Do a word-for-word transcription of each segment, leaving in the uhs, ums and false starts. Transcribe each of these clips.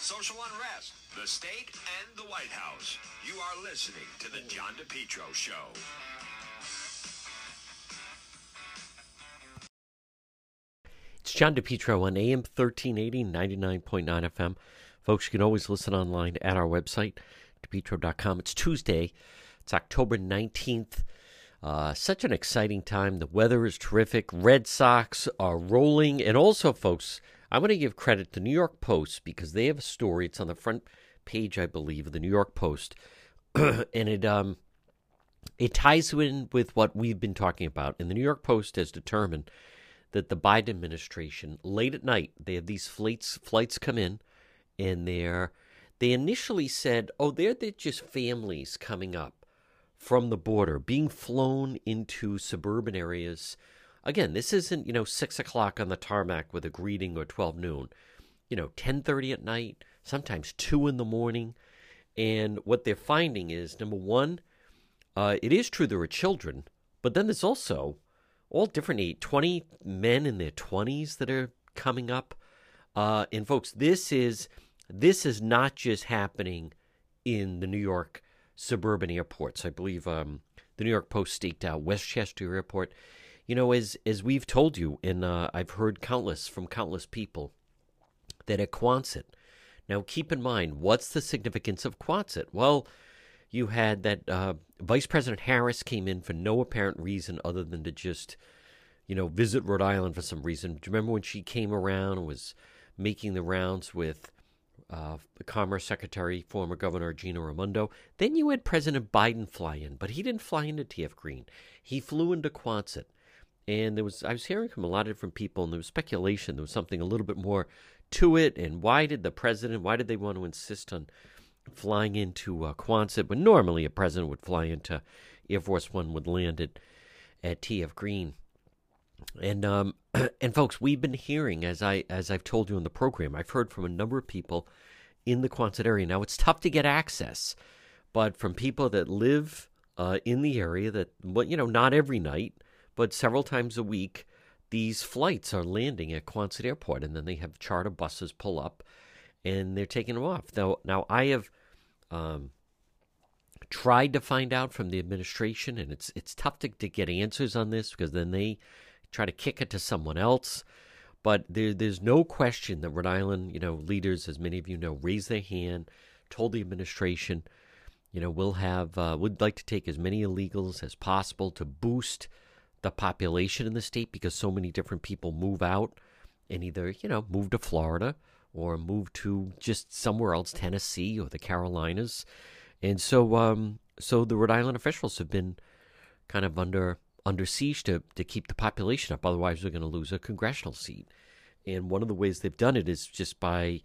social unrest, the state, and the White House. You are listening to The John DePetro Show. It's John DePetro on A M thirteen eighty, ninety-nine point nine F M. Folks, you can always listen online at our website, DePetro dot com. It's Tuesday. It's October nineteenth. Uh, such an exciting time. The weather is terrific. Red Sox are rolling. And also, folks, I'm going to give credit to New York Post because they have a story. It's on the front page, I believe, of the New York Post. and it um, it ties in with what we've been talking about. And the New York Post has determined that the Biden administration, late at night, they have these flights, flights come in, and they're, they initially said, oh, they're, they're just families coming up from the border, being flown into suburban areas. Again, this isn't, you know, six o'clock on the tarmac with a greeting or twelve noon. You know, ten thirty at night, sometimes two in the morning. And what they're finding is, number one, uh, it is true there are children, but then there's also all different age, twenty men in their twenties that are coming up. Uh, and folks, this is this is not just happening in the New York suburban airports. I believe um, the New York Post staked out Westchester Airport. You know, as as we've told you, and uh, I've heard countless from countless people that at Quonset. Now, keep in mind, what's the significance of Quonset? Well, you had that uh, Vice President Harris came in for no apparent reason other than to just, you know, visit Rhode Island for some reason. Do you remember when she came around and was making the rounds with Uh, the Commerce Secretary, former Governor Gina Raimondo? Then you had President Biden fly in, but he didn't fly into T F. Green. He flew into Quonset. And there was I was hearing from a lot of different people, and there was speculation. There was something a little bit more to it. And why did the president, why did they want to insist on flying into uh, Quonset when normally a president would fly into Air Force One, would land it at T F. Green? And um, and folks, we've been hearing, as I as I've told you in the program, I've heard from a number of people in the Quonset area. Now, it's tough to get access, but from people that live uh, in the area, that you know, not every night, but several times a week, these flights are landing at Quonset Airport, and then they have charter buses pull up, and they're taking them off. Now, now I have um, tried to find out from the administration, and it's it's tough to, to get answers on this because then they try to kick it to someone else. But there, there's no question that Rhode Island, you know, leaders, as many of you know, raised their hand, told the administration, you know, we'll have, uh, would like to take as many illegals as possible to boost the population in the state because so many different people move out and either, you know, move to Florida or move to just somewhere else, Tennessee or the Carolinas. And so, um, so the Rhode Island officials have been kind of under... under siege to, to keep the population up. Otherwise, we're going to lose a congressional seat. And one of the ways they've done it is just by,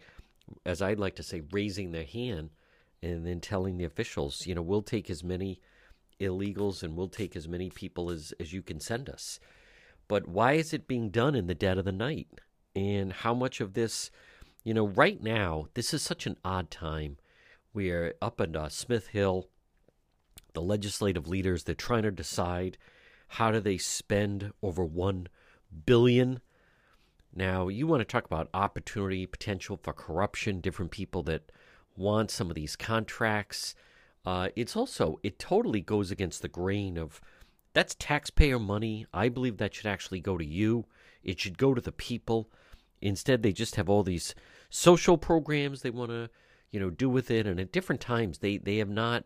as I'd like to say, raising their hand and then telling the officials, you know, we'll take as many illegals and we'll take as many people as, as you can send us. But why is it being done in the dead of the night? And how much of this, you know, right now, this is such an odd time where up in uh, Smith Hill, the legislative leaders, they're trying to decide how do they spend over one billion dollars? Now, you want to talk about opportunity, potential for corruption, different people that want some of these contracts. Uh, it's also, it totally goes against the grain of, that's taxpayer money. I believe that should actually go to you. It should go to the people. Instead, they just have all these social programs they want to, you know, do with it. And at different times, they, they have not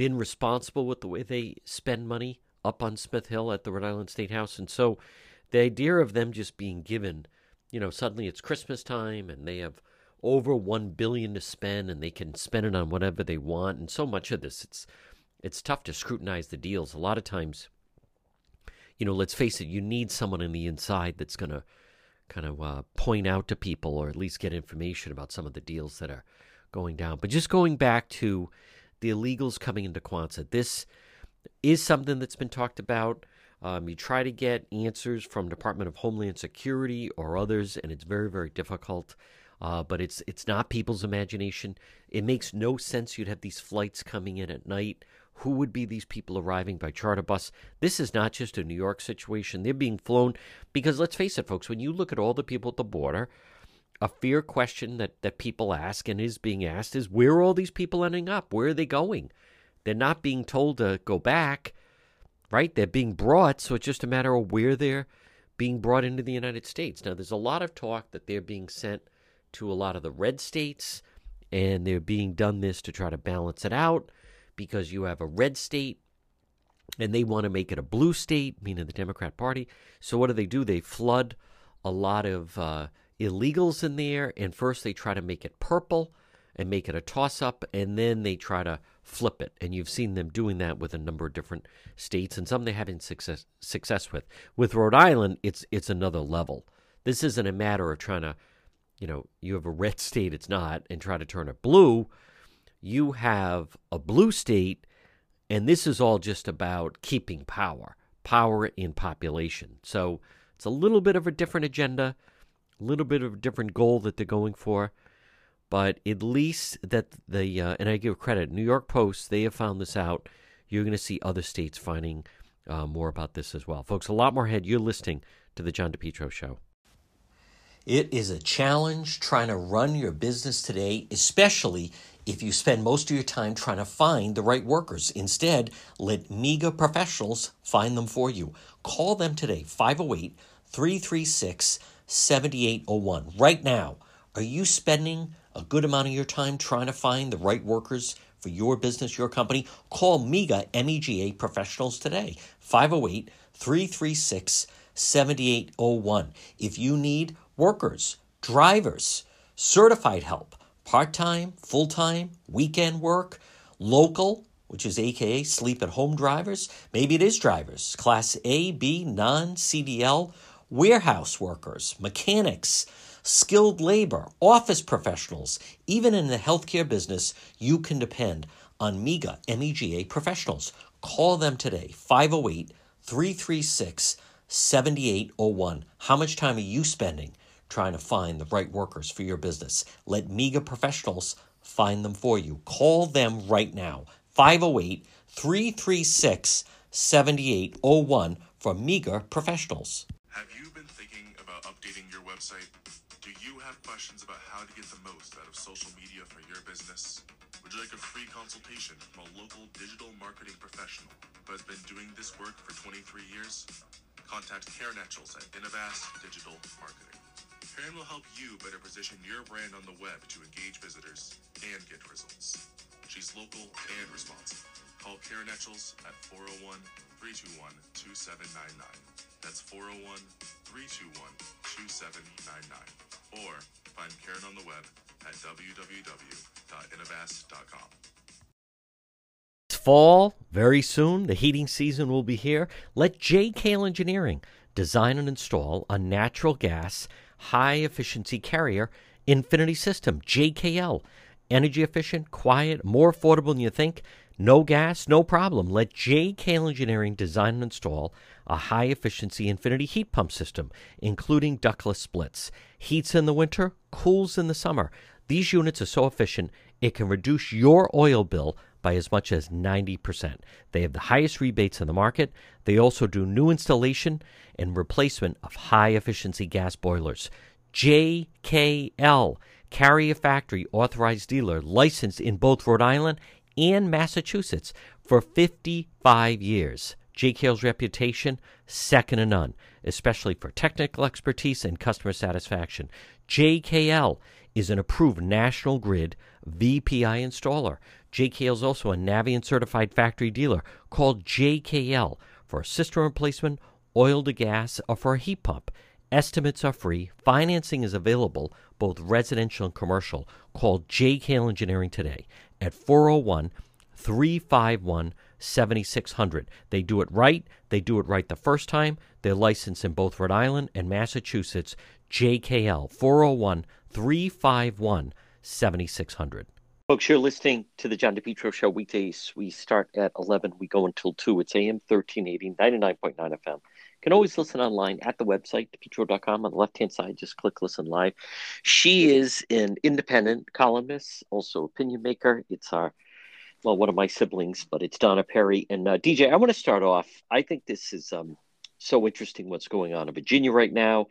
been responsible with the way they spend money up on Smith Hill at the Rhode Island State House. And so the idea of them just being given, you know, suddenly it's Christmas time and they have over one billion dollars to spend and they can spend it on whatever they want. And so much of this, it's it's tough to scrutinize the deals. A lot of times, you know, let's face it, you need someone on the inside that's going to kind of uh, point out to people or at least get information about some of the deals that are going down. But just going back to the illegals coming into Quonset, this is something that's been talked about. Um, you try to get answers from Department of Homeland Security or others, and it's very, very difficult. Uh, but it's it's not people's imagination. It makes no sense you'd have these flights coming in at night. Who would be these people arriving by charter bus? This is not just a New York situation. They're being flown because, let's face it, folks, when you look at all the people at the border, a fear question that, that people ask and is being asked is, where are all these people ending up? Where are they going? They're not being told to go back, right? They're being brought, so it's just a matter of where they're being brought into the United States. Now, there's a lot of talk that they're being sent to a lot of the red states, and they're being done this to try to balance it out because you have a red state, and they want to make it a blue state, meaning the Democrat Party. So what do they do? They flood a lot of uh, illegals in there, and first they try to make it purple and make it a toss-up, and then they try to flip it. And you've seen them doing that with a number of different states, and some they haven't success success with. With Rhode Island, it's it's another level. This isn't a matter of trying to, you know, you have a red state, it's not, and try to turn it blue. You have a blue state, and this is all just about keeping power, power in population. So it's a little bit of a different agenda, a little bit of a different goal that they're going for. But at least that the, uh, and I give credit, New York Post, they have found this out. You're going to see other states finding uh, more about this as well. Folks, a lot more ahead. You're listening to The John DePetro Show. It is a challenge trying to run your business today, especially if you spend most of your time trying to find the right workers. Instead, let MEGA professionals find them for you. Call them today, five oh eight, three three six, seven eight oh one. Right now, are you spending a good amount of your time trying to find the right workers for your business, your company? Call MEGA, M E G A professionals today, five oh eight, three three six, seven eight oh one. If you need workers, drivers, certified help, part-time, full-time, weekend work, local, which is A K A sleep-at-home drivers, maybe it is drivers, Class A, B, non-C D L, warehouse workers, mechanics, skilled labor, office professionals, even in the healthcare business, you can depend on MEGA, M E G A professionals. Call them today, five oh eight, three three six, seven eight oh one. How much time are you spending trying to find the right workers for your business? Let MEGA professionals find them for you. Call them right now, five oh eight, three three six, seven eight oh one for MEGA professionals. Have you been thinking about updating your website? Do you have questions about how to get the most out of social media for your business? Would you like a free consultation from a local digital marketing professional who has been doing this work for twenty-three years? Contact Karen Etchells at Innovas Digital Marketing. Karen will help you better position your brand on the web to engage visitors and get results. She's local and responsive. Call Karen Etchells at four oh one, three two one, two seven nine nine. That's four oh one, three two one, two seven nine nine. Or find Karen on the web at w w w dot innovas dot com. It's fall very soon. The heating season will be here. Let J K L Engineering design and install a natural gas high-efficiency carrier infinity system. J K L, energy efficient, quiet, more affordable than you think. No gas, no problem. Let J K L Engineering design and install a high-efficiency infinity heat pump system, including ductless splits. Heats in the winter, cools in the summer. These units are so efficient, it can reduce your oil bill by as much as ninety percent. They have the highest rebates in the market. They also do new installation and replacement of high-efficiency gas boilers. J K L, Carrier Factory Authorized Dealer, licensed in both Rhode Island and Massachusetts for fifty-five years. J K L's reputation, second to none, especially for technical expertise and customer satisfaction. J K L is an approved National Grid V P I installer. J K L is also a Navien certified factory dealer. Call J K L for a system replacement, oil to gas, or for a heat pump. Estimates are free. Financing is available, both residential and commercial. Call J K L Engineering today at four oh one, three five one, seven six hundred. They do it right. They do it right the first time. They're licensed in both Rhode Island and Massachusetts. J K L, four oh one, three five one, seven six hundred. Folks, you're listening to The John DePetro Show weekdays. We start at eleven. We go until two. It's A M thirteen eighty, ninety-nine point nine F M. You can always listen online at the website, DePetro dot com. On the left-hand side, just click Listen Live. She is an independent columnist, also opinion maker. It's our, well, one of my siblings, but it's Donna Perry. And uh, D J, I want to start off. I think this is um, so interesting what's going on in Virginia right now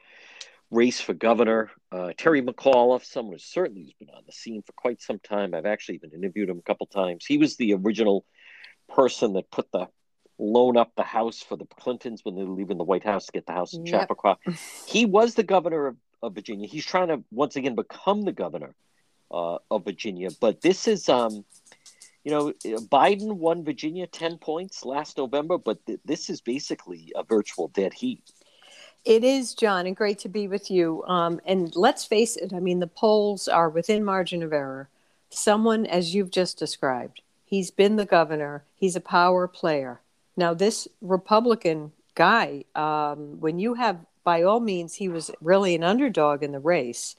race for governor. Uh, Terry McAuliffe, someone who certainly has been on the scene for quite some time. I've actually been interviewed him a couple times. He was the original person that put the loan up the house for the Clintons when they were leaving the White House to get the house in yep. Chappaqua. He was the governor of, of Virginia. He's trying to, once again, become the governor uh, of Virginia. But this is, um, you know, Biden won Virginia ten points last November, but th- this is basically a virtual dead heat. It is, John, and great to be with you. Um, and let's face it, I mean, the polls are within margin of error. Someone, as you've just described, he's been the governor. He's a power player. Now, this Republican guy, um, when you have, by all means, he was really an underdog in the race.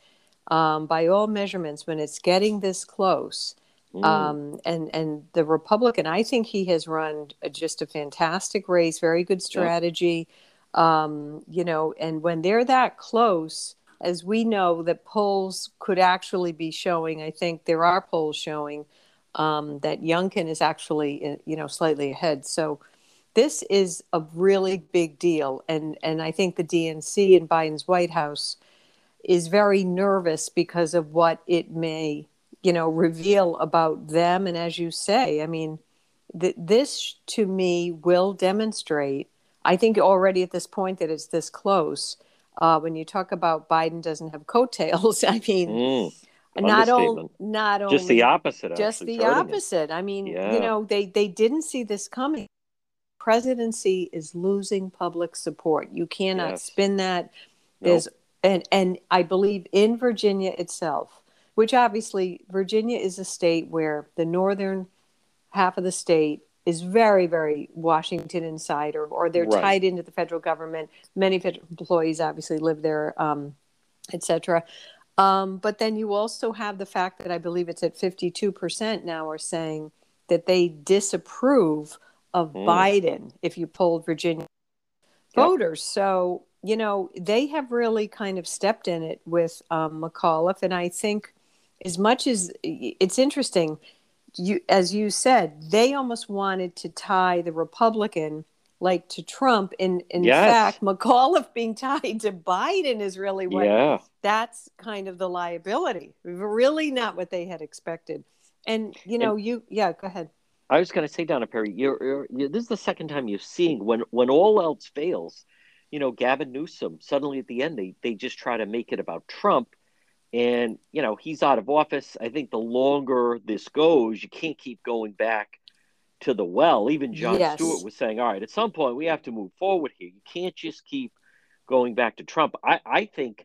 Um, by all measurements, when it's getting this close, mm. um, and, and the Republican, I think he has run a, just a fantastic race, very good strategy. Yeah. Um, you know, and when they're that close, as we know that polls could actually be showing, I think there are polls showing um, that Youngkin is actually, you know, slightly ahead. So this is a really big deal. And, and I think the D N C and Biden's White House is very nervous because of what it may, you know, reveal about them. And as you say, I mean, th- this to me will demonstrate, I think already at this point that it's this close. Uh, when you talk about Biden doesn't have coattails, I mean, mm, not only, not only just the opposite, just the opposite. It. I mean, yeah. you know, they, they didn't see this coming. Presidency is losing public support. You cannot yes. spin that. There's nope. and and I believe in Virginia itself, which obviously Virginia is a state where the northern half of the state is very, very Washington insider, or they're right. tied into the federal government. Many federal employees obviously live there, um, et cetera. Um, but then you also have the fact that I believe it's at fifty-two percent now are saying that they disapprove of mm. Biden if you polled Virginia yep. voters. So, you know, they have really kind of stepped in it with um, McAuliffe. And I think as much as it's interesting, You, as you said, they almost wanted to tie the Republican like to Trump. In, in yes. fact, McAuliffe being tied to Biden is really what yeah. that's kind of the liability. Really not what they had expected. And, you know, and you yeah, go ahead. I was going to say, Donna Perry, you're, you're, you're, this is the second time you're seeing when when all else fails, you know, Gavin Newsom, suddenly at the end, they, they just try to make it about Trump. And, you know, he's out of office. I think the longer this goes, you can't keep going back to the well. Even John yes. Stewart was saying, all right, at some point we have to move forward here. You can't just keep going back to Trump. I, I think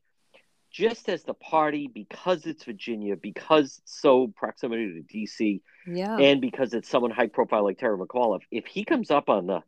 just as the party, because it's Virginia, because it's so proximity to D C, yeah. and because it's someone high profile like Terry McAuliffe, if he comes up on the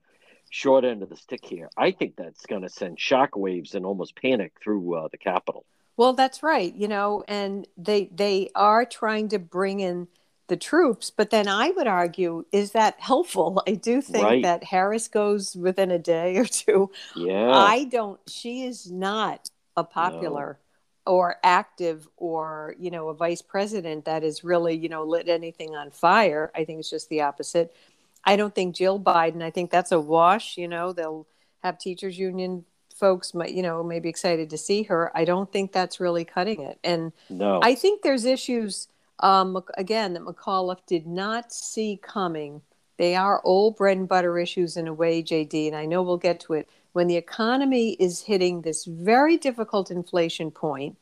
short end of the stick here, I think that's going to send shockwaves and almost panic through uh, the Capitol. Well, that's right, you know, and they they are trying to bring in the troops. But then I would argue, is that helpful? I do think right. that Harris goes within a day or two. Yeah, I don't. She is not a popular no. or active or, you know, a vice president that is really, you know, lit anything on fire. I think it's just the opposite. I don't think Jill Biden. I think that's a wash. You know, they'll have teachers union folks might, you know, may be excited to see her. I don't think that's really cutting it. And no. I think there's issues, um, again, that McAuliffe did not see coming. They are old bread and butter issues in a way, J D, and I know we'll get to it. When the economy is hitting this very difficult inflation point,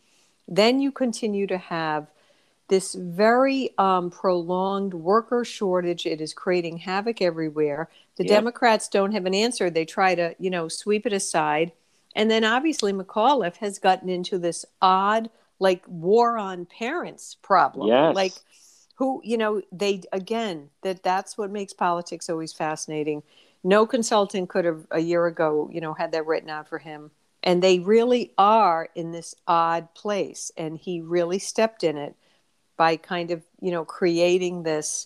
then you continue to have this very um, prolonged worker shortage. It is creating havoc everywhere. The yep. Democrats don't have an answer. They try to, you know, sweep it aside. And then obviously McAuliffe has gotten into this odd, like, war on parents problem. Yes. Like, who, you know, they, again, that that's what makes politics always fascinating. No consultant could have, a year ago, you know, had that written out for him. And they really are in this odd place. And he really stepped in it by kind of, you know, creating this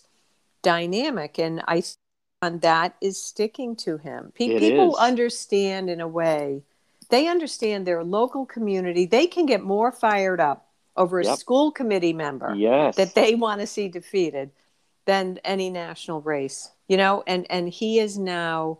dynamic. And I think on that is sticking to him. Pe- people is. understand in a way. They understand their local community. They can get more fired up over a yep. school committee member yes. that they want to see defeated than any national race, you know? And, and he has now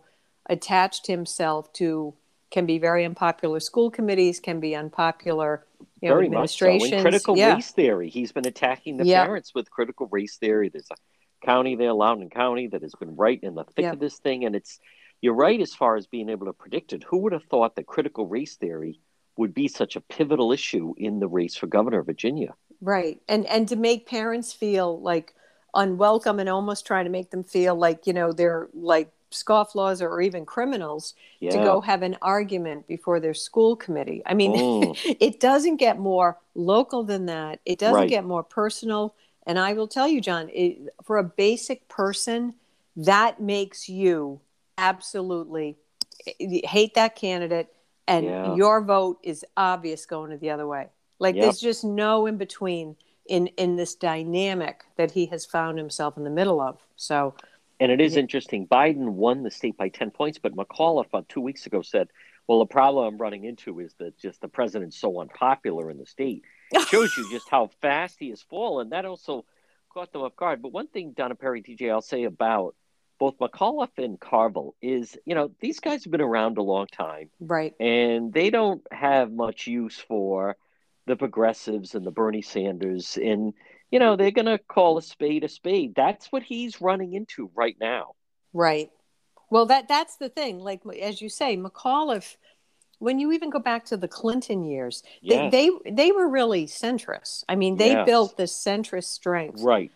attached himself to can be very unpopular. School committees can be unpopular. You know, very much so. And critical yeah. race theory. He's been attacking the yeah. parents with critical race theory. There's a county there, Loudoun County, that has been right in the thick yeah. of this thing. And it's, you're right as far as being able to predict it. Who would have thought that critical race theory would be such a pivotal issue in the race for governor of Virginia? Right. And and to make parents feel like unwelcome and almost trying to make them feel like, you know, they're like scofflaws or even criminals yeah. to go have an argument before their school committee. I mean, mm. it doesn't get more local than that. It doesn't right. get more personal. And I will tell you, John, it, for a basic person, that makes you absolutely hate that candidate. And yeah. your vote is obvious going to the other way. Like yep. there's just no in between in, in this dynamic that he has found himself in the middle of. So, and it is interesting. Biden won the state by ten points, but McAuliffe uh, two weeks ago said, well, the problem I'm running into is that just the president's so unpopular in the state. It shows you just how fast he has fallen. That also caught them off guard. But one thing, Donna Perry, T J, I'll say about both McAuliffe and Carville is, you know, these guys have been around a long time. Right. And they don't have much use for the progressives and the Bernie Sanders. And, you know, they're going to call a spade a spade. That's what he's running into right now. Right. Well, that that's the thing. Like, as you say, McAuliffe, when you even go back to the Clinton years, yes. they, they they were really centrist. I mean, they yes. built the centrist strength right.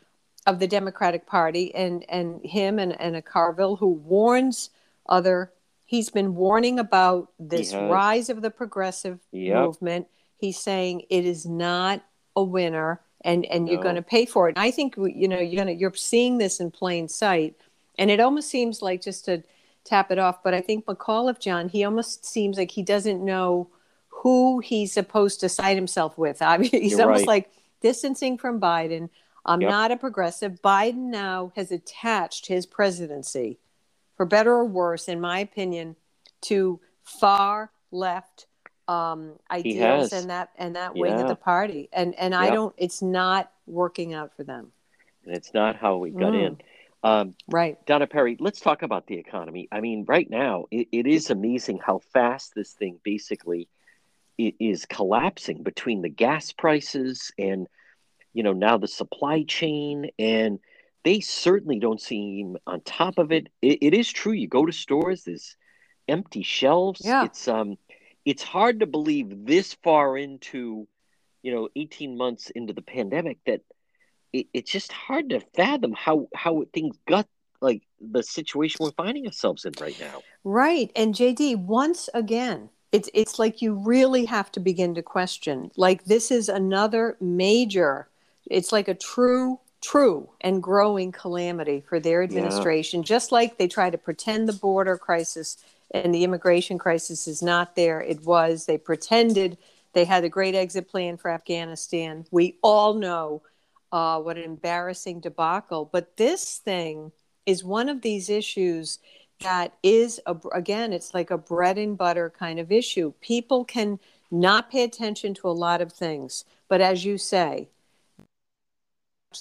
of the Democratic Party, and, and him and, and a Carville who warns other. He's been warning about this yes. rise of the progressive yep. movement. He's saying it is not a winner, and, and no. you're going to pay for it. And I think, you know, you're gonna, you're seeing this in plain sight, and it almost seems like, just to tap it off, but I think McAuliffe, John, he almost seems like he doesn't know who he's supposed to side himself with. I mean, he's you're almost right. like distancing from Biden. I'm yep. not a progressive. Biden now has attached his presidency, for better or worse, in my opinion, to far left Um, ideals and that and that wing yeah. of the party. And and yeah. I don't, it's not working out for them. And it's not how we got mm. in. Um, right. Donna Perry, let's talk about the economy. I mean, right now, it, it is amazing how fast this thing basically it is collapsing between the gas prices and, you know, now the supply chain. And they certainly don't seem on top of it. It, it is true. You go to stores, there's empty shelves. Yeah. It's, um, It's hard to believe this far into, you know, eighteen months into the pandemic that it, it's just hard to fathom how, how things got like the situation we're finding ourselves in right now. Right. And J D, once again, it's, it's like you really have to begin to question, like this is another major, it's like a true, true and growing calamity for their administration, yeah. just like they try to pretend the border crisis and the immigration crisis is not there. It was. They pretended they had a great exit plan for Afghanistan. We all know uh, what an embarrassing debacle. But this thing is one of these issues that is, a, again, it's like a bread and butter kind of issue. People can not pay attention to a lot of things. But as you say,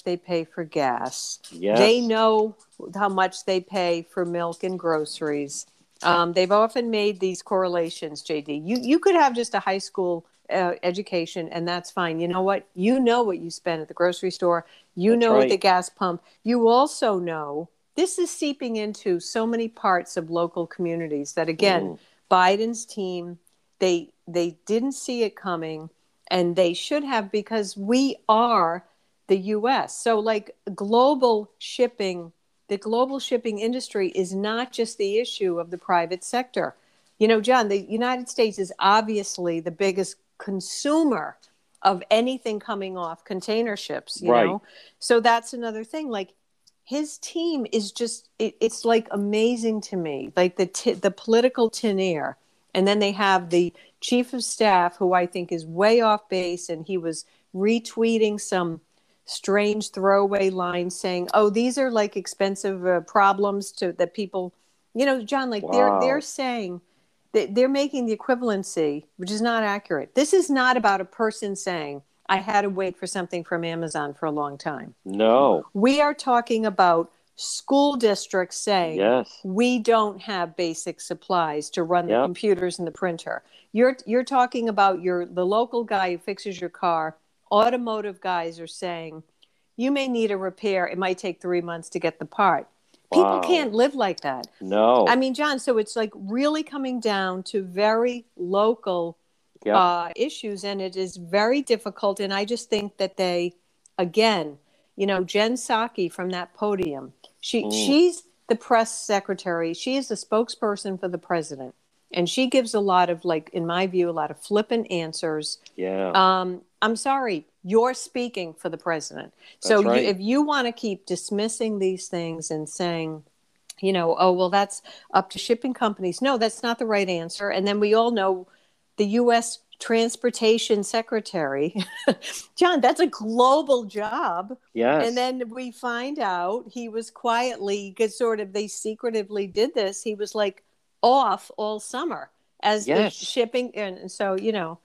they pay for gas. Yes. They know how much they pay for milk and groceries. Um, they've often made these correlations, J D. You you could have just a high school uh, education, and that's fine. You know what? You know what you spend at the grocery store. You that's know right. at the gas pump. You also know this is seeping into so many parts of local communities that, again, mm. Biden's team, they they didn't see it coming, and they should have, because we are the U S. So, like, global shipping The global shipping industry is not just the issue of the private sector. You know, John, the United States is obviously the biggest consumer of anything coming off container ships, you right. know. So that's another thing. Like, his team is just, it, it's like amazing to me, like the t- the political tin air. And then they have the chief of staff, who I think is way off base, and he was retweeting some strange throwaway lines saying, "Oh, these are like expensive uh, problems to that people, you know, John." Like wow. they're they're saying that they're making the equivalency, which is not accurate. This is not about a person saying, "I had to wait for something from Amazon for a long time." No, we are talking about school districts say, yes, we don't have basic supplies to run the yep. computers and the printer. You're you're talking about your the local guy who fixes your car. Automotive guys are saying, you may need a repair. It might take three months to get the part. Wow. People can't live like that. No. I mean, John, so it's like really coming down to very local yep. uh, issues, and it is very difficult. And I just think that they, again, you know, Jen Psaki from that podium, she mm. she's the press secretary. She is the spokesperson for the president. And she gives a lot of, like, in my view, a lot of flippant answers. Yeah. Um, I'm sorry, you're speaking for the president. That's so right. you, if you want to keep dismissing these things and saying, you know, oh, well, that's up to shipping companies. No, that's not the right answer. And then we all know the U S Transportation Secretary, John, that's a global job. Yes. And then we find out he was quietly, because sort of they secretively did this. He was like, off all summer as yes. the shipping, and so you know,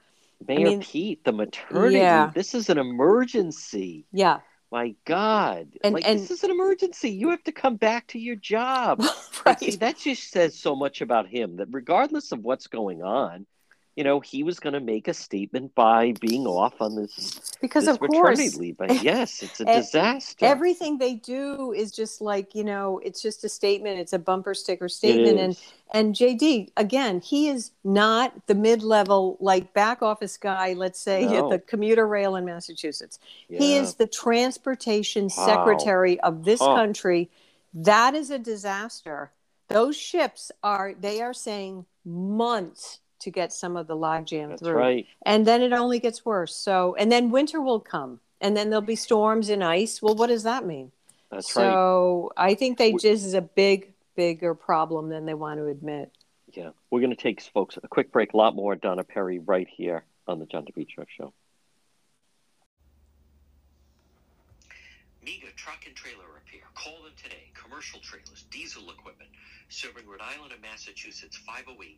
Mayor I mean, Pete, the maternity. Yeah. This is an emergency. Yeah, my God, and, like and, this is an emergency. You have to come back to your job. Right. See, that just says so much about him. That regardless of what's going on, you know, he was going to make a statement by being off on this because this of maternity course, leave. But yes, it's a disaster. Everything they do is just like, you know, it's just a statement. It's a bumper sticker statement, and. And J D, again, he is not the mid-level, like, back office guy, let's say, no. at the commuter rail in Massachusetts. Yeah. He is the transportation wow. secretary of this huh. country. That is a disaster. Those ships are, they are saying months to get some of the logjam That's through. Right. And then it only gets worse. So, and then winter will come, and then there'll be storms and ice. Well, what does that mean? That's so, right. So I think they just is a big... bigger problem than they want to admit. Yeah. We're going to take, folks, a quick break. A lot more Donna Perry right here on the John DePetro Show. MEGA Truck and Trailer Repair. Call them today. Commercial trailers, diesel equipment, serving Rhode Island and Massachusetts, five oh eight,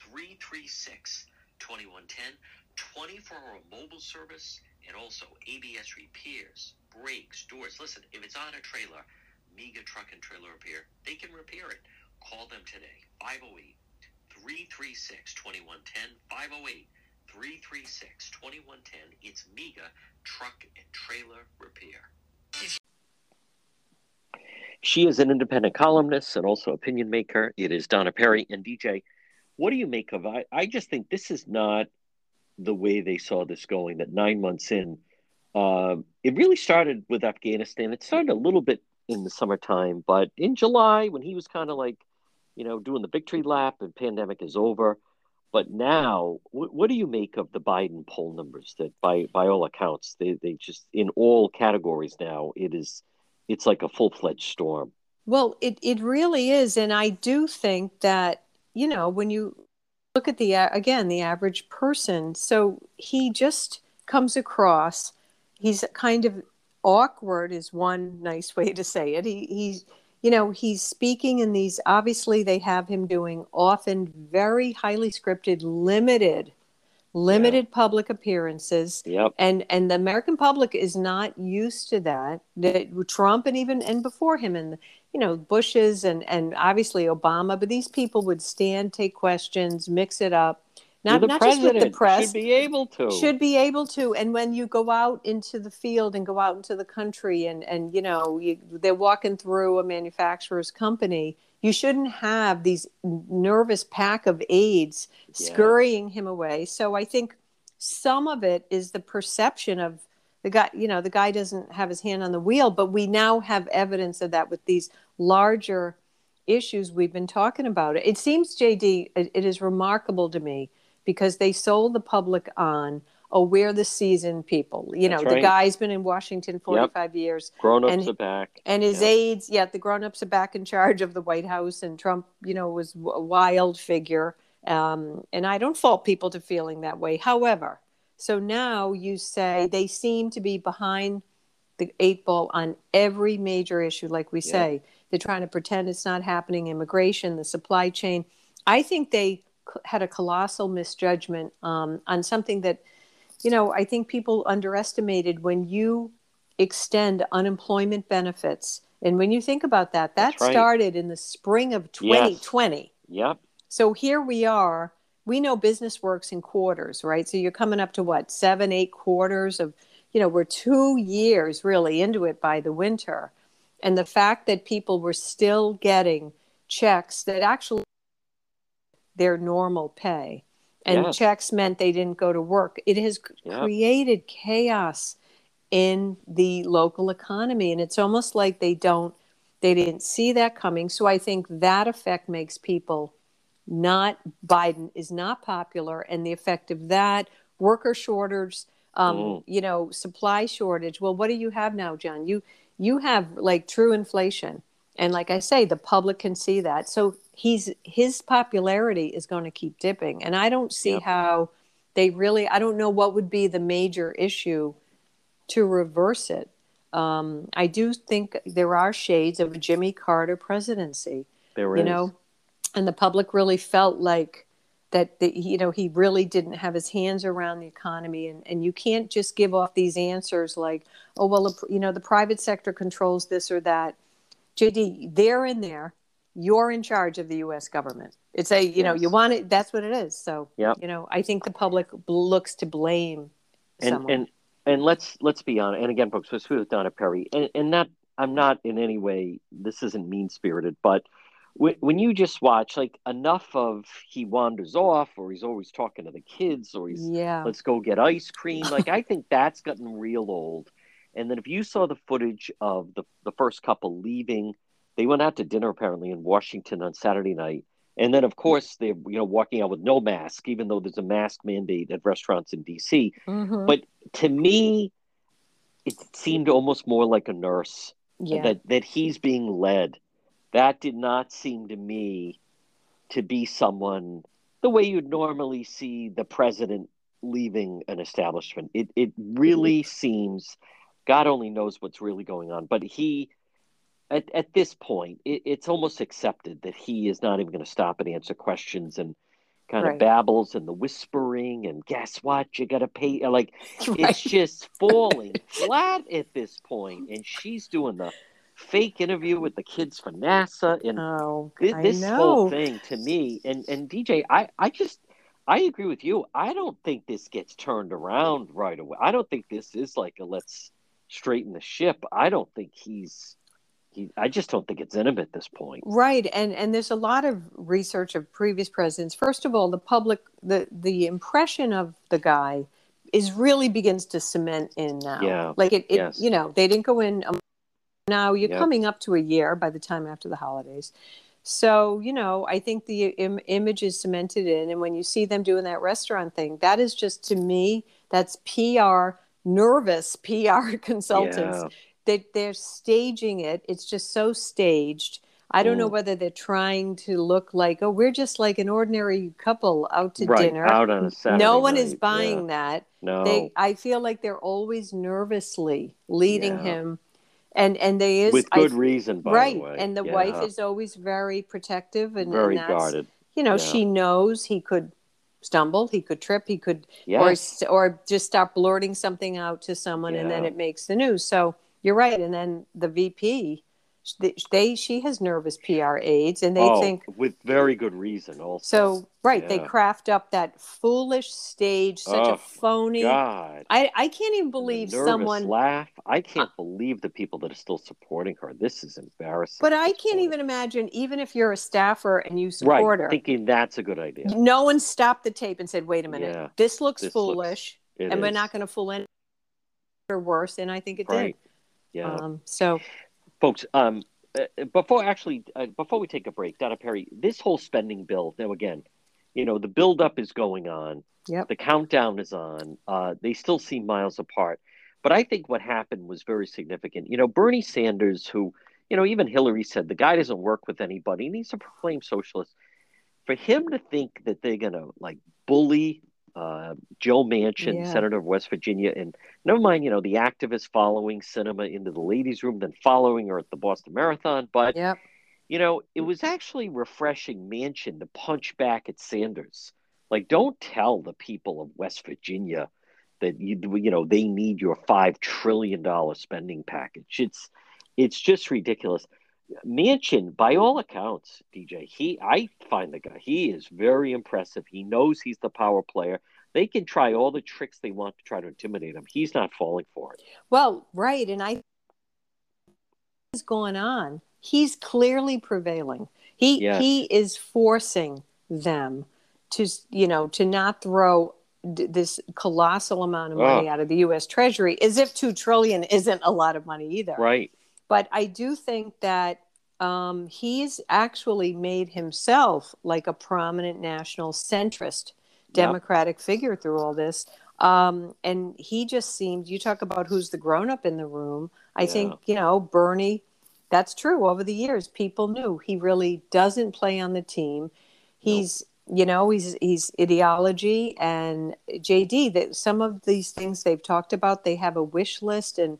three three six, two one one zero, twenty-four hour mobile service, and also A B S repairs, brakes, doors. Listen, if it's on a trailer, MEGA Truck and Trailer Repair, they can repair it. Call them today, five oh eight, three three six, two one one zero, five oh eight, three three six, two one one zero. It's MEGA Truck and Trailer Repair. She is an independent columnist and also opinion maker. It is Donna Perry. And D J, what do you make of it? I just think this is not the way they saw this going, that nine months in, uh, it really started with Afghanistan. It started a little bit in the summertime, but in July, when he was kind of like, you know, doing the victory lap and pandemic is over. But now, wh- what do you make of the Biden poll numbers that by, by all accounts, they, they just in all categories now, it is, it's like a full-fledged storm. Well, it, it really is. And I do think that, you know, when you look at the, again, the average person. So he just comes across, he's kind of awkward is one nice way to say it. He, he's, you know, he's speaking in these, obviously they have him doing often very highly scripted, limited, limited yeah. public appearances. Yep. And, and the American public is not used to that, that Trump and even, and before him and, you know, Bush's and, and obviously Obama, but these people would stand, take questions, mix it up. Not, not just with the press. Should be able to. Should be able to. And when you go out into the field and go out into the country and, and you know, you, they're walking through a manufacturer's company, you shouldn't have these nervous pack of aides yeah. scurrying him away. So I think some of it is the perception of the guy, you know, the guy doesn't have his hand on the wheel, but we now have evidence of that with these larger issues we've been talking about. It seems, J D, it, it is remarkable to me because they sold the public on, oh, we're the seasoned people. You That's know, right. The guy's been in Washington forty-five yep. years. Grown-ups and, are back. And his yeah. aides, yeah, the grown-ups are back in charge of the White House. And Trump, you know, was a wild figure. Um, and I don't fault people to feeling that way. However, so now you say they seem to be behind the eight ball on every major issue, like we yeah. say. They're trying to pretend it's not happening. Immigration, the supply chain. I think they had a colossal misjudgment um, on something that, you know, I think people underestimated. When you extend unemployment benefits, and when you think about that, that That's started right. in the spring of twenty twenty. Yes. Yep. So here we are. We know business works in quarters, right? So you're coming up to what, seven, eight quarters of, you know, we're two years really into it by the winter. And the fact that people were still getting checks that actually their normal pay, and yes. checks meant they didn't go to work. It has yep. created chaos in the local economy. And it's almost like they don't, they didn't see that coming. So I think that effect makes people not, Biden is not popular. And the effect of that, worker shortage, um, mm. you know, supply shortage. Well, what do you have now, John? You, you have like true inflation. And like I say, the public can see that. So he's his popularity is going to keep dipping. And I don't see yep. how they really, I don't know what would be the major issue to reverse it. Um, I do think there are shades of a Jimmy Carter presidency. There is. You know, and the public really felt like that, the, you know, he really didn't have his hands around the economy. And, and you can't just give off these answers like, oh, well, you know, the private sector controls this or that. J D, they're in there. You're in charge of the U S government. It's a, you yes. know, you want it. That's what it is. So, yep. you know, I think the public looks to blame and, someone. And and let's let's be honest. And again, folks, let's be with Donna Perry. And, and that I'm not in any way, this isn't mean-spirited, but w- when you just watch, like, enough of he wanders off, or he's always talking to the kids, or he's, yeah. let's go get ice cream. Like, I think that's gotten real old. And then if you saw the footage of the, the first couple leaving, they went out to dinner apparently in Washington on Saturday night. And then, of course, they're, you know, walking out with no mask, even though there's a mask mandate at restaurants in D C. Mm-hmm. But to me, it seemed almost more like a nurse yeah. that, that he's being led. That did not seem to me to be someone the way you'd normally see the president leaving an establishment. It it really seems... God only knows what's really going on. But he, at, at this point, it, it's almost accepted that he is not even going to stop and answer questions and kind right. of babbles and the whispering and guess what, you got to pay. Like, right. it's just falling flat at this point. And she's doing the fake interview with the kids for NASA. And oh, th- this whole thing to me, and, and D J, I, I just, I agree with you. I don't think this gets turned around right away. I don't think this is like a let's straighten the ship. I don't think he's he, I just don't think it's in him at this point. Right. And and there's a lot of research of previous presidents. First of all, the public the the impression of the guy is really begins to cement in now. Yeah. Like it, it yes. you know, they didn't go in um, now you're yep. coming up to a year by the time after the holidays. So, you know, I think the im- image is cemented in, and when you see them doing that restaurant thing, that is just to me, that's P R. Nervous P R consultants yeah. that they're staging it. It's just so staged. I don't mm. know whether they're trying to look like, oh, we're just like an ordinary couple out to right, dinner. Out on a Saturday no one night. Is buying yeah. that. No, they, I feel like they're always nervously leading yeah. him, and and they is with good I, reason, by right? The way. And the yeah. wife is always very protective and very and guarded. You know, yeah. she knows he could. Stumble, he could trip, he could, yes. or or just start blurting something out to someone, yeah. and then it makes the news. So you're right. And then the V P, they she has nervous P R aides, and they oh, think with very good reason. Also, so right, yeah. they craft up that foolish stage, such oh, a phony. God, I I can't even believe the nervous someone laugh. I can't uh, believe the people that are still supporting her. This is embarrassing. But I can't even imagine, even if you're a staffer and you support right, her, thinking that's a good idea. No one stopped the tape and said, "Wait a minute, yeah, this looks this foolish, looks, and is. We're not going to fool anyone or worse." And I think it right. did. Yeah. Um, so. Folks, um, before actually, uh, before we take a break, Donna Perry, this whole spending bill, now again, you know, the buildup is going on. Yep. The countdown is on. Uh, they still seem miles apart. But I think what happened was very significant. You know, Bernie Sanders, who, you know, even Hillary said, the guy doesn't work with anybody, and he's a proclaimed socialist. For him to think that they're going to, like, bully uh, Joe Manchin, yeah. Senator of West Virginia, and never mind, you know, the activists following Sinema into the ladies' room, then following her at the Boston Marathon. But, yep. you know, it was actually refreshing Manchin to punch back at Sanders. Like, don't tell the people of West Virginia that, you, you know, they need your five trillion dollars spending package. It's it's just ridiculous. Manchin, by all accounts, D J, he I find the guy, he is very impressive. He knows he's the power player. They can try all the tricks they want to try to intimidate him. He's not falling for it. Well, right. And I think what's going on, he's clearly prevailing. He yes. He is forcing them to, you know, to not throw d- this colossal amount of money oh. out of the U S Treasury, as if two trillion dollars isn't a lot of money either. Right. But I do think that um, he's actually made himself like a prominent national centrist Democratic yep. figure through all this. Um, and he just seemed, you talk about who's the grown-up in the room. I yeah. think, you know, Bernie, that's true. Over the years, people knew he really doesn't play on the team. He's... Nope. You know, he's, he's ideology and J D, that some of these things they've talked about, they have a wish list. And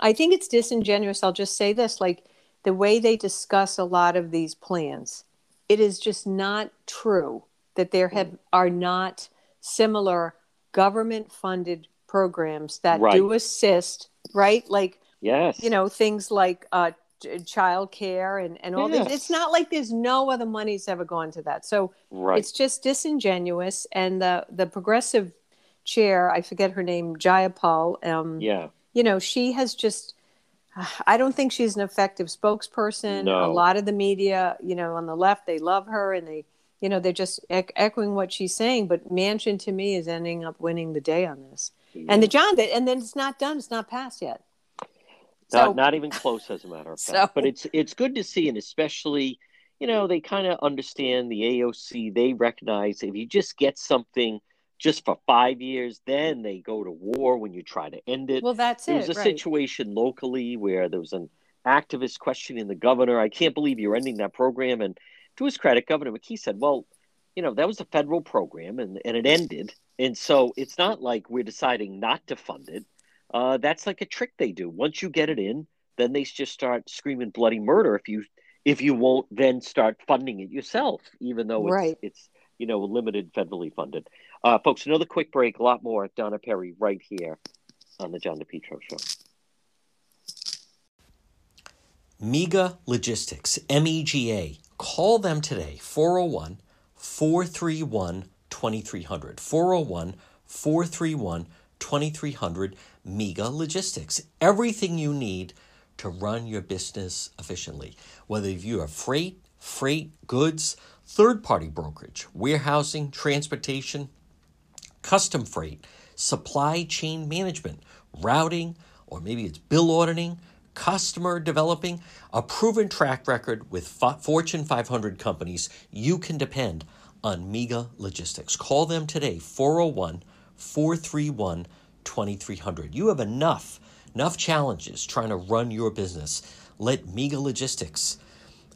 I think it's disingenuous. I'll just say this, like the way they discuss a lot of these plans, it is just not true that there have are not similar government funded programs that right. do assist, right? Like, yes, you know, things like uh, child care and, and all yes. this. It's not like there's no other money's ever gone to that. So right. it's just disingenuous. And the, the progressive chair, I forget her name, Jayapal, um, yeah. you know, she has just, I don't think she's an effective spokesperson. No. A lot of the media, you know, on the left, they love her and they, you know, they're just echoing what she's saying. But Manchin to me is ending up winning the day on this. Yeah. And the John, and then it's not done. It's not passed yet. So, not, not even close, as a matter of fact. So, but it's it's good to see, and especially, you know, they kind of understand the A O C. They recognize if you just get something just for five years, then they go to war when you try to end it. Well, that's there it. There was a right. situation locally where there was an activist questioning the governor. I can't believe you're ending that program. And to his credit, Governor McKee said, well, you know, that was a federal program, and, and it ended. And so it's not like we're deciding not to fund it. Uh, that's like a trick they do. Once you get it in, then they just start screaming bloody murder if you if you won't then start funding it yourself, even though it's, right. it's you know, limited federally funded. Uh, folks, another quick break. A lot more. Donna Perry right here on the John DePetro Show. MEGA Logistics, M E G A. Call them today, four oh one, four three one, two three hundred, four oh one, four three one, two three hundred. MEGA Logistics. Everything you need to run your business efficiently, whether you are freight, freight, goods, third-party brokerage, warehousing, transportation, custom freight, supply chain management, routing, or maybe it's bill auditing, customer developing, a proven track record with Fortune five hundred companies. You can depend on MEGA Logistics. Call them today, four oh one, four three one, two three hundred. You have enough, enough challenges trying to run your business. Let MEGA Logistics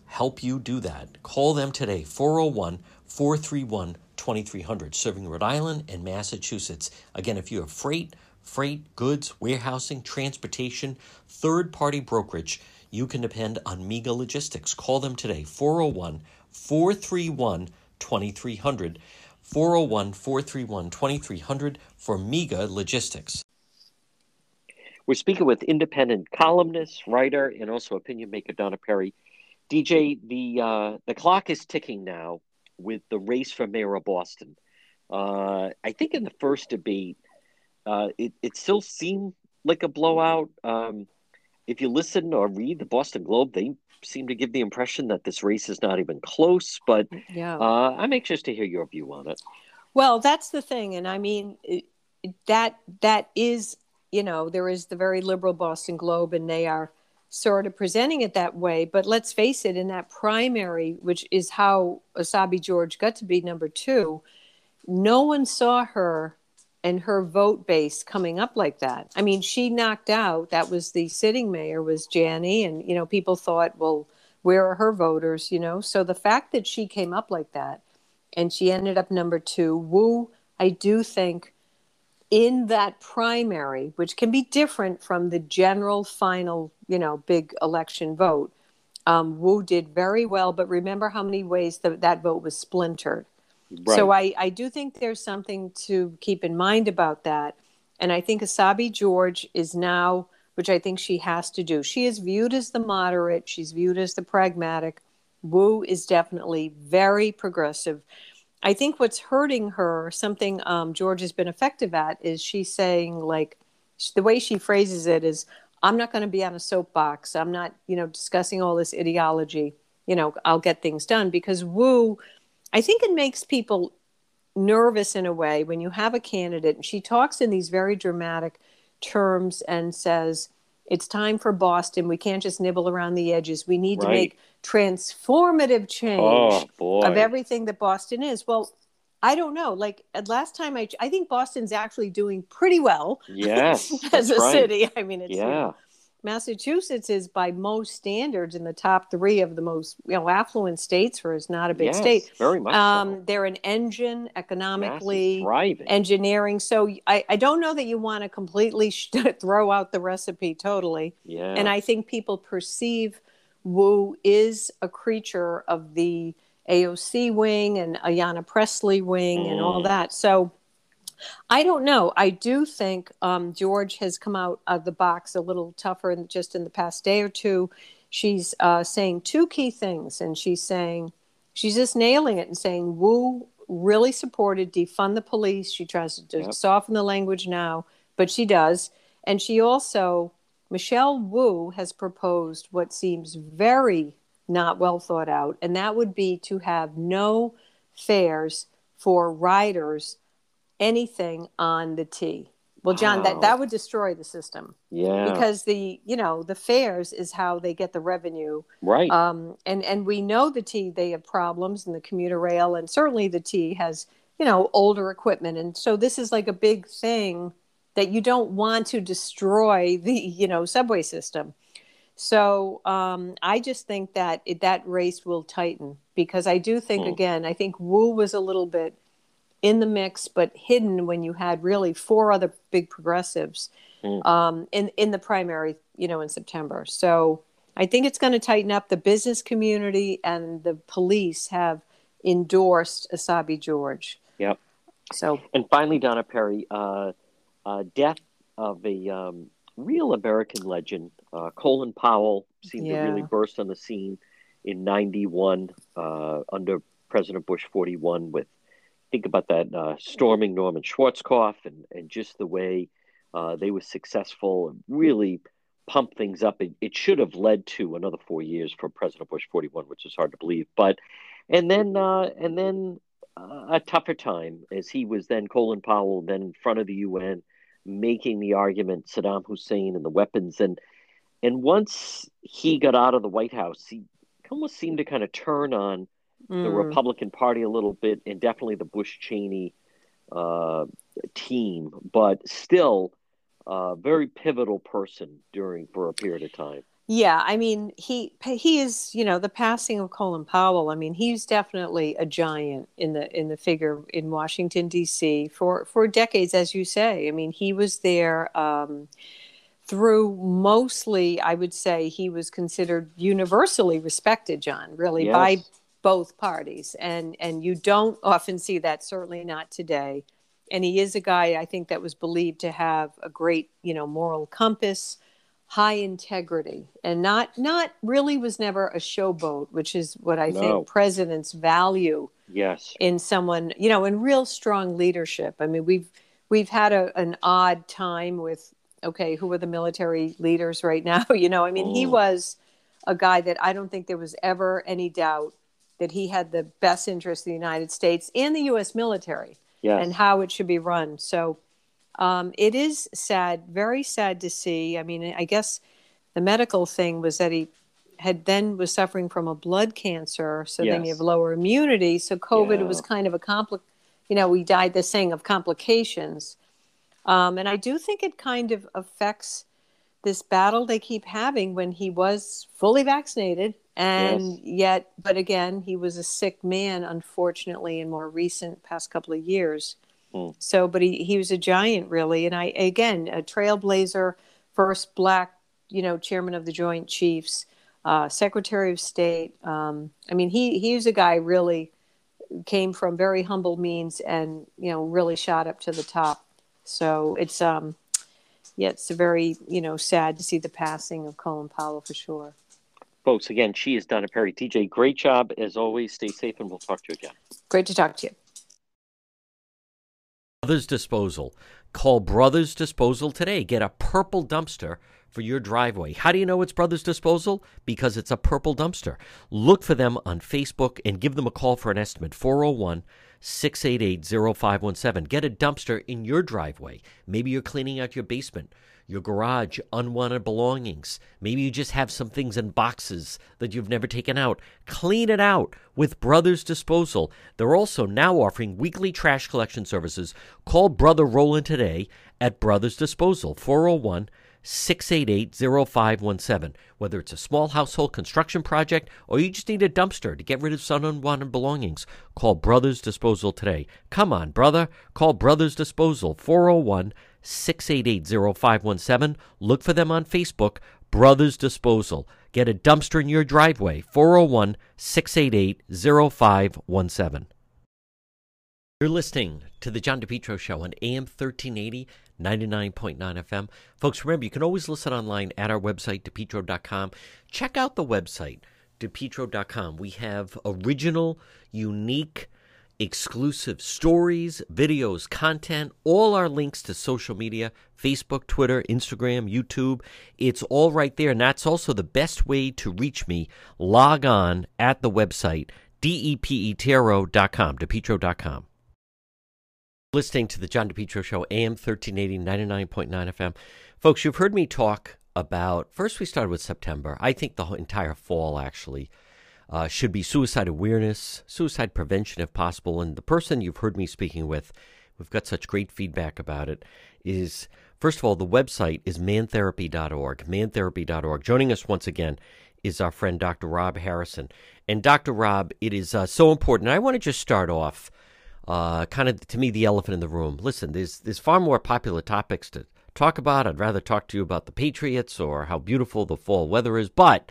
help you do that. Call them today, four oh one, four three one, two three hundred, serving Rhode Island and Massachusetts. Again, if you have freight, freight, goods, warehousing, transportation, third-party brokerage, you can depend on MEGA Logistics. Call them today, four oh one, four three one, two three hundred. four oh one, four three one, two three hundred for MEGA Logistics. We're speaking with independent columnist, writer, and also opinion maker Donna Perry. D J, the uh, the clock is ticking now with the race for mayor of Boston. Uh, I think in the first debate, uh, it, it still seemed like a blowout. Um, if you listen or read the Boston Globe, they seem to give the impression that this race is not even close, but yeah. uh, I'm anxious to hear your view on it. Well, that's the thing. And I mean, that that is, you know, there is the very liberal Boston Globe, and they are sort of presenting it that way. But let's face it, in that primary, which is how Essaibi George got to be number two, no one saw her and her vote base coming up like that. I mean, she knocked out, that was the sitting mayor, was Janney. And, you know, people thought, well, where are her voters, you know? So the fact that she came up like that and she ended up number two, Wu, I do think, in that primary, which can be different from the general final, you know, big election vote, um, Wu did very well. But remember how many ways the, that vote was splintered. Right. So I, I do think there's something to keep in mind about that. And I think Essaibi George is now, which I think she has to do. She is viewed as the moderate. She's viewed as the pragmatic. Wu is definitely very progressive. I think what's hurting her, something um, George has been effective at, is she's saying, like, the way she phrases it is, I'm not going to be on a soapbox. I'm not, you know, discussing all this ideology. You know, I'll get things done. Because Wu, I think it makes people nervous in a way when you have a candidate. And she talks in these very dramatic terms and says, it's time for Boston. We can't just nibble around the edges. We need right. to make transformative change oh, boy. of everything that Boston is. Well, I don't know. Like last time, I I think Boston's actually doing pretty well. Yes, as a right. city. I mean, it's, yeah. you know, Massachusetts is by most standards in the top three of the most you know affluent states for it's not a big yes, state. Very much. Um, so. They're an engine economically, engineering. So I, I don't know that you want to completely sh- throw out the recipe totally. Yeah. And I think people perceive Wu is a creature of the A O C wing and Ayanna Pressley wing mm. and all that. So I don't know. I do think um, George has come out of the box a little tougher in, just in the past day or two. She's uh, saying two key things, and she's saying she's just nailing it and saying Wu really supported defund the police. She tries to yep. soften the language now, but she does. And she also... Michelle Wu has proposed what seems very not well thought out, and that would be to have no fares for riders, anything on the T. Well, John, wow. that, that would destroy the system. Yeah. Because the, you know, the fares is how they get the revenue. Right. Um, and, and we know the T, they have problems in the commuter rail, and certainly the T has, you know, older equipment. And so this is like a big thing that you don't want to destroy the, you know, subway system. So um, I just think that it, that race will tighten because I do think, mm. again, I think Wu was a little bit in the mix, but hidden when you had really four other big progressives mm. um, in, in the primary, you know, in September. So I think it's going to tighten up. The business community and the police have endorsed Essaibi George. Yep. So and finally, Donna Perry, uh, Uh, death of a um, real American legend, uh, Colin Powell, seemed yeah. to really burst on the scene in ninety-one uh, under President Bush forty-one. With think about that uh, storming Norman Schwarzkopf and, and just the way uh, they were successful and really pumped things up. It, it should have led to another four years for President Bush forty-one, which is hard to believe. But and then uh, and then uh, a tougher time as he was then Colin Powell then in front of the U N. Making the argument Saddam Hussein and the weapons. And and once he got out of the White House, he almost seemed to kind of turn on mm. the Republican Party a little bit and definitely the Bush-Cheney uh, team, but still a very pivotal person during for a period of time. Yeah, I mean, he he is, you know, the passing of Colin Powell. I mean, he's definitely a giant in the in the figure in Washington, D C for for decades, as you say. I mean, he was there um, through mostly, I would say he was considered universally respected, John, really, yes. by both parties. And, and you don't often see that, certainly not today. And he is a guy, I think, that was believed to have a great, you know, moral compass. High integrity, and not not really was never a showboat, which is what I no. think presidents value yes. in someone, you know, in real strong leadership. I mean, we've we've had a, an odd time with, okay, who are the military leaders right now? You know, I mean, mm. he was a guy that I don't think there was ever any doubt that he had the best interest of the United States and the U S military yes. and how it should be run. So Um, it is sad, very sad to see. I mean, I guess the medical thing was that he had then was suffering from a blood cancer. So yes. then you have lower immunity. So COVID yeah. was kind of a compli- you know, we died this thing of complications. Um, and I do think it kind of affects this battle they keep having when he was fully vaccinated. And yes. yet, but again, he was a sick man, unfortunately, in more recent past couple of years. Mm. So, but he, he was a giant, really. And I, again, a trailblazer, first black, you know, chairman of the Joint Chiefs, uh, Secretary of State. Um, I mean, he, he was a guy really came from very humble means and, you know, really shot up to the top. So it's, um, yeah, it's a very, you know, sad to see the passing of Colin Powell for sure. Folks, again, she is Donna Perry. T J, great job as always. Stay safe, and we'll talk to you again. Great to talk to you. Brothers Disposal. Call Brothers Disposal today. Get a purple dumpster for your driveway. How do you know it's Brothers Disposal? Because it's a purple dumpster. Look for them on Facebook and give them a call for an estimate, four oh one, six eight eight, oh five one seven. Get a dumpster in your driveway. Maybe you're cleaning out your basement, your garage, unwanted belongings. Maybe you just have some things in boxes that you've never taken out. Clean it out with Brothers Disposal. They're also now offering weekly trash collection services. Call Brother Roland today at Brothers Disposal, four oh one, six eight eight, oh five one seven. Whether it's a small household construction project or you just need a dumpster to get rid of some unwanted belongings, call Brothers Disposal today. Come on, brother. Call Brothers Disposal, four oh one, six eight eight, oh five one seven. Look for them on Facebook, Brothers Disposal. Get a dumpster in your driveway, four oh one, six eight eight, oh five one seven. You're listening to The John DePetro Show on A M thirteen eighty, ninety-nine point nine F M. Folks, remember, you can always listen online at our website, DePetro dot com. Check out the website, DePetro dot com. We have original, unique, exclusive stories, videos, content, all our links to social media, Facebook, Twitter, Instagram, YouTube. It's all right there, and that's also the best way to reach me. Log on at the website, D E P E T R O dot com, DePetro dot com. Listening to the John DePetro Show, A M thirteen eighty, ninety-nine point nine F M. Folks, you've heard me talk about, first we started with September. I think the whole entire fall, actually, Uh, should be suicide awareness, suicide prevention if possible. And the person you've heard me speaking with, we've got such great feedback about it, is, first of all, the website is man therapy dot org, man therapy dot org. Joining us once again is our friend Doctor Rob Harrison. And Doctor Rob, it is uh, so important. I want to just start off uh, kind of, to me, the elephant in the room. Listen, there's there's far more popular topics to talk about. I'd rather talk to you about the Patriots or how beautiful the fall weather is, but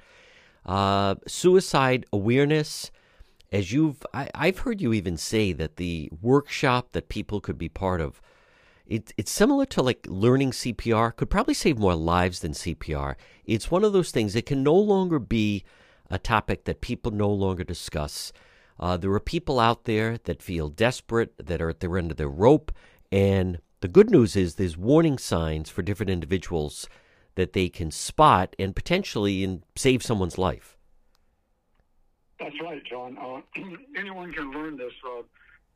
Uh, suicide awareness, as you've, I, I've heard you even say that the workshop that people could be part of, it, it's similar to like learning C P R, could probably save more lives than C P R. It's one of those things that can no longer be a topic that people no longer discuss. Uh, there are people out there that feel desperate, that are at their end of their rope, and the good news is there's warning signs for different individuals that they can spot and potentially and save someone's life. That's right, John. Uh, anyone can learn this. Uh,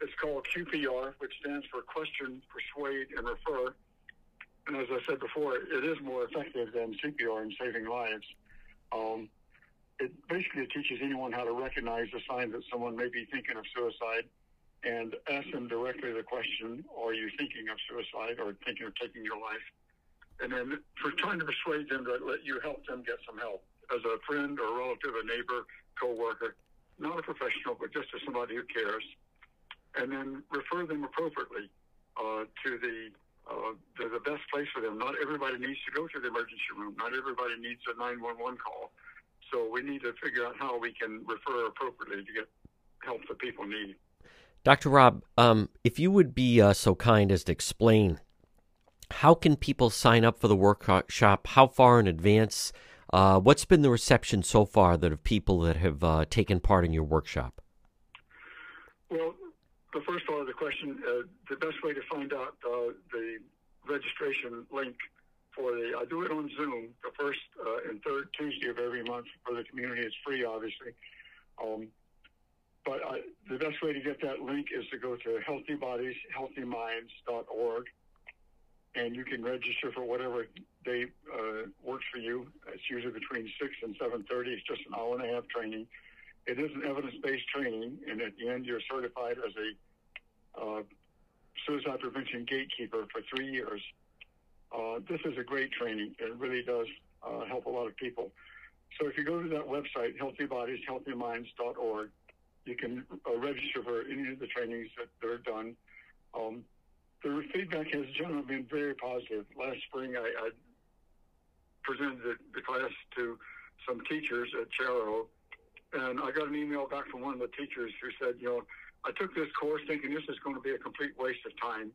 it's called Q P R, which stands for Question, Persuade, and Refer. And as I said before, it is more effective than C P R in saving lives. Um, it basically teaches anyone how to recognize the sign that someone may be thinking of suicide and ask them directly the question, are you thinking of suicide or thinking of taking your life? And then for trying to persuade them to let you help them get some help as a friend or a relative, a neighbor, co-worker, not a professional, but just as somebody who cares. And then refer them appropriately uh, to the uh, to the best place for them. Not everybody needs to go to the emergency room. Not everybody needs a nine one one call. So we need to figure out how we can refer appropriately to get help that people need. Doctor Rob, um, if you would be uh, so kind as to explain, how can people sign up for the workshop? How far in advance? Uh, what's been the reception so far that of people that have uh, taken part in your workshop? Well, the first part of the question, uh, the best way to find out uh, the registration link for the, I do it on Zoom, the first uh, and third Tuesday of every month for the community. It's free, obviously. Um, but I, the best way to get that link is to go to healthy bodies healthy minds dot org. and you can register for whatever day uh, works for you. It's usually between six and seven thirty. It's just an hour and a half training. It is an evidence-based training, and at the end, you're certified as a uh, suicide prevention gatekeeper for three years. Uh, this is a great training. It really does uh, help a lot of people. So if you go to that website, healthy bodies healthy minds dot org, you can uh, register for any of the trainings that they're done. Um, the feedback has generally been very positive. Last spring, I, I presented the, the class to some teachers at Charo, and I got an email back from one of the teachers who said, you know, I took this course thinking this is going to be a complete waste of time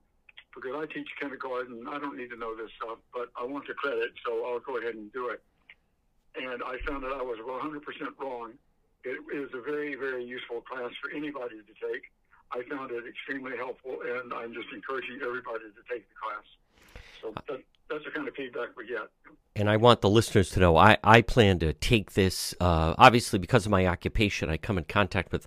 because I teach kindergarten. I don't need to know this stuff, but I want the credit, so I'll go ahead and do it. And I found that I was one hundred percent wrong. It is a very, very useful class for anybody to take. I found it extremely helpful, and I'm just encouraging everybody to take the class. So that, that's the kind of feedback we get. And I want the listeners to know, I, I plan to take this. Uh, obviously, because of my occupation, I come in contact with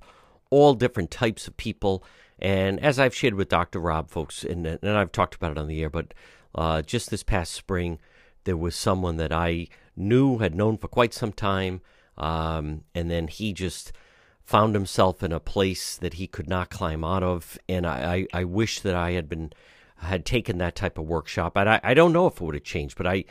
all different types of people. And as I've shared with Doctor Rob, folks, and, and I've talked about it on the air, but uh, just this past spring, there was someone that I knew, had known for quite some time, um, and then he just found himself in a place that he could not climb out of. And I, I, I wish that I had been had taken that type of workshop. And I, I don't know if it would have changed, but I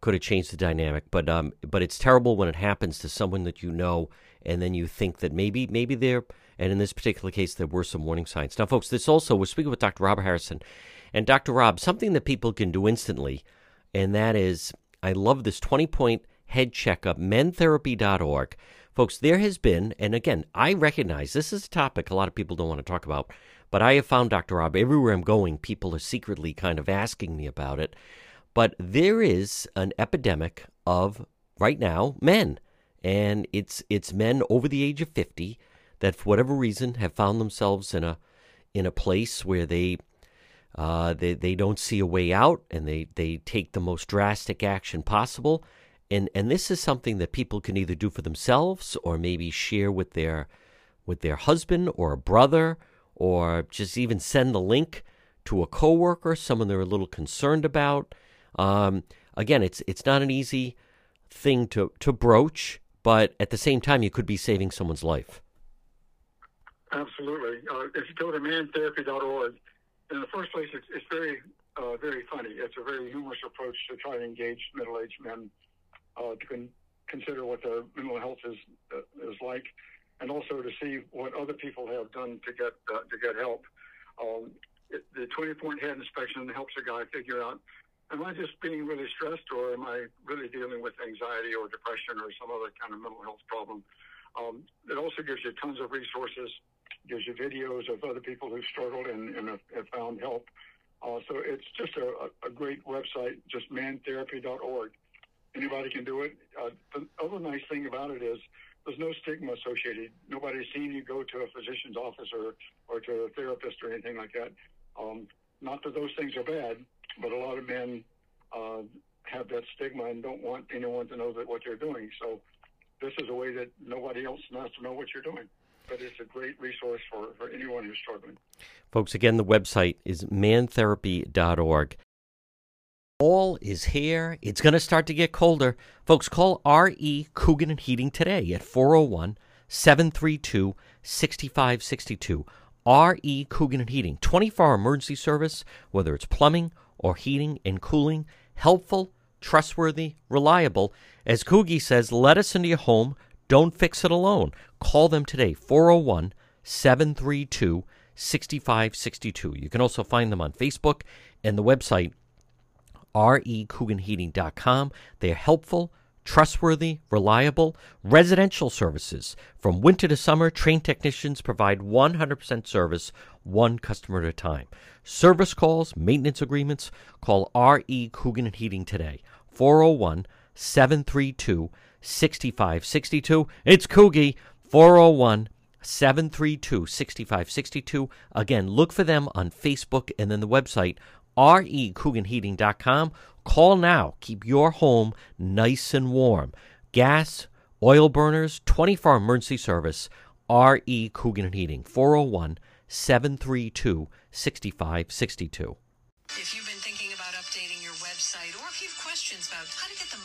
could have changed the dynamic. But um, but it's terrible when it happens to someone that you know, and then you think that maybe maybe they're, and in this particular case, there were some warning signs. Now, folks, this also, we're speaking with Doctor Rob Harrison. And Doctor Rob, something that people can do instantly, and that is, I love this twenty-point head checkup, men therapy dot org. Folks, there has been, and again, I recognize this is a topic a lot of people don't want to talk about, but I have found, Doctor Rob, everywhere I'm going, people are secretly kind of asking me about it. But there is an epidemic of, right now, men. And it's it's men over the age of fifty that, for whatever reason, have found themselves in a in a place where they... Uh, they they don't see a way out, and they, they take the most drastic action possible. And and this is something that people can either do for themselves or maybe share with their with their husband or a brother, or just even send the link to a coworker, someone they're a little concerned about. Um, again, it's it's not an easy thing to, to broach, but at the same time, you could be saving someone's life. Absolutely. Uh, if you go to man therapy dot org, in the first place, it's, it's very, uh, very funny. It's a very humorous approach to try to engage middle-aged men uh, to con- consider what their mental health is uh, is like, and also to see what other people have done to get uh, to get help. Um, it, the twenty-point head inspection helps a guy figure out: am I just being really stressed, or am I really dealing with anxiety or depression or some other kind of mental health problem? Um, it also gives you tons of resources. Gives you videos of other people who've struggled and, and have, have found help. Uh, so it's just a, a great website, just man therapy dot org. Anybody can do it. Uh, the other nice thing about it is there's no stigma associated. Nobody's seen you go to a physician's office or, or to a therapist or anything like that. Um, not that those things are bad, but a lot of men uh, have that stigma and don't want anyone to know that what they're doing. So this is a way that nobody else has to know what you're doing. But it's a great resource for, for anyone who's struggling. Folks, again, the website is man therapy dot org. Fall is here. It's going to start to get colder. Folks, call R E. Coogan and Heating today at four oh one, seven three two, six five six two. R E. Coogan and Heating, twenty-four hour emergency service, whether it's plumbing or heating and cooling, helpful, trustworthy, reliable. As Coogie says, let us into your home. Don't fix it alone. Call them today, four oh one, seven three two, six five six two. You can also find them on Facebook and the website, r e coogan heating dot com. They're helpful, trustworthy, reliable. Residential services. From winter to summer, trained technicians provide one hundred percent service, one customer at a time. Service calls, maintenance agreements, call R E. Coogan and Heating today, four oh one, seven three two, six five six two. It's Coogie, four oh one, seven three two, six five six two. Again, look for them on Facebook and then the website, r e coogan heating dot com. Call now. Keep your home nice and warm. Gas, oil burners, twenty-four hour emergency service, R E. Coogan and Heating, four oh one, seven three two, six five six two. If you've been thinking about updating of how to get the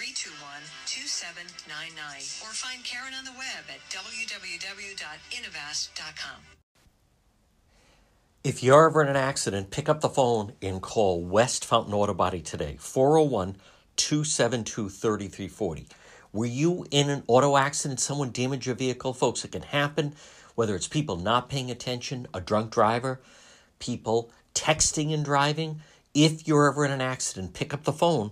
two one, two seven nine nine. Or find Karen on the web at w w w dot innovast dot com. If you're ever in an accident, pick up the phone and call West Fountain Auto Body today, four oh one, two seven two, three three four oh. Were you in an auto accident, someone damaged your vehicle? Folks, it can happen, whether it's people not paying attention, a drunk driver, people texting and driving. If you're ever in an accident, pick up the phone,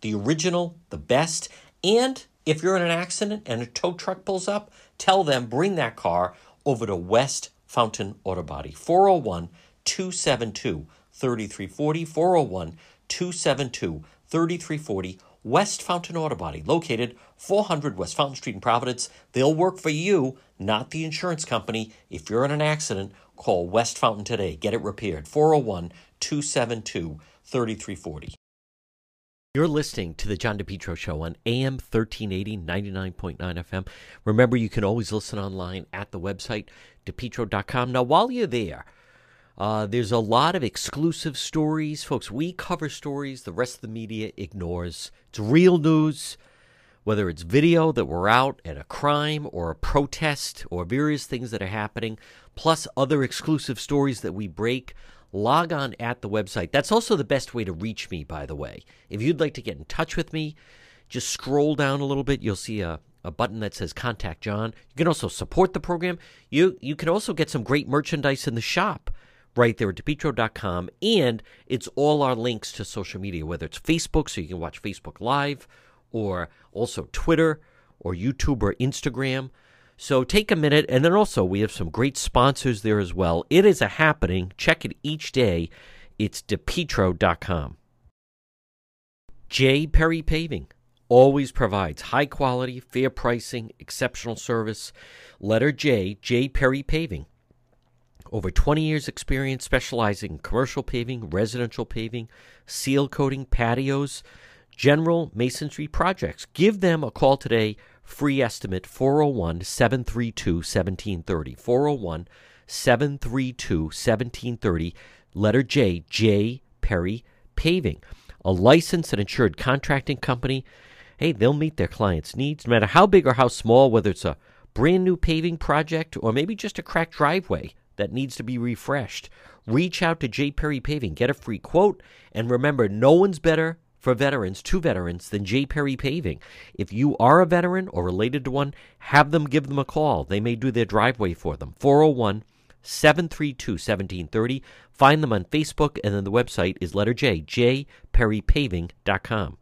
the original, the best. And if you're in an accident and a tow truck pulls up, tell them bring that car over to West Fountain Auto Body, four oh one, two seven two, three three four oh, four oh one, two seven two, three three four oh, West Fountain Auto Body, located four hundred West Fountain Street in Providence. They'll work for you, not the insurance company. If you're in an accident, call West Fountain today. Get it repaired, four oh one, two seven two, three three four oh. You're listening to The John DePetro Show on A M thirteen eighty, ninety-nine point nine F M. Remember, you can always listen online at the website, DePetro dot com. Now, while you're there, uh, there's a lot of exclusive stories. Folks, we cover stories the rest of the media ignores. It's real news, whether it's video that we're out at a crime or a protest or various things that are happening, plus other exclusive stories that we break. Log on at the website. That's also the best way to reach me, by the way. If you'd like to get in touch with me, just scroll down a little bit. You'll see a, a button that says Contact John. You can also support the program. You you can also get some great merchandise in the shop right there at DePetro dot com. And it's all our links to social media, whether it's Facebook, so you can watch Facebook Live, or also Twitter or YouTube or Instagram. So take a minute, and then also we have some great sponsors there as well. It is a happening. Check it each day. It's DePetro dot com. J. Perry Paving always provides high quality, fair pricing, exceptional service. Letter J, J. Perry Paving. Over twenty years experience specializing in commercial paving, residential paving, seal coating, patios, general masonry projects. Give them a call today. Free estimate, four oh one, seven three two, one seven three oh, four oh one, seven three two, one seven three oh, letter J, J. Perry Paving. A licensed and insured contracting company. Hey, they'll meet their clients' needs, no matter how big or how small, whether it's a brand new paving project or maybe just a cracked driveway that needs to be refreshed. Reach out to J. Perry Paving, get a free quote, and remember, no one's better for veterans, two veterans, than J. Perry Paving. If you are a veteran or related to one, have them give them a call. They may do their driveway for them. four oh one, seven three two, one seven three oh. Find them on Facebook, and then the website is letter J, J Perry Paving dot com.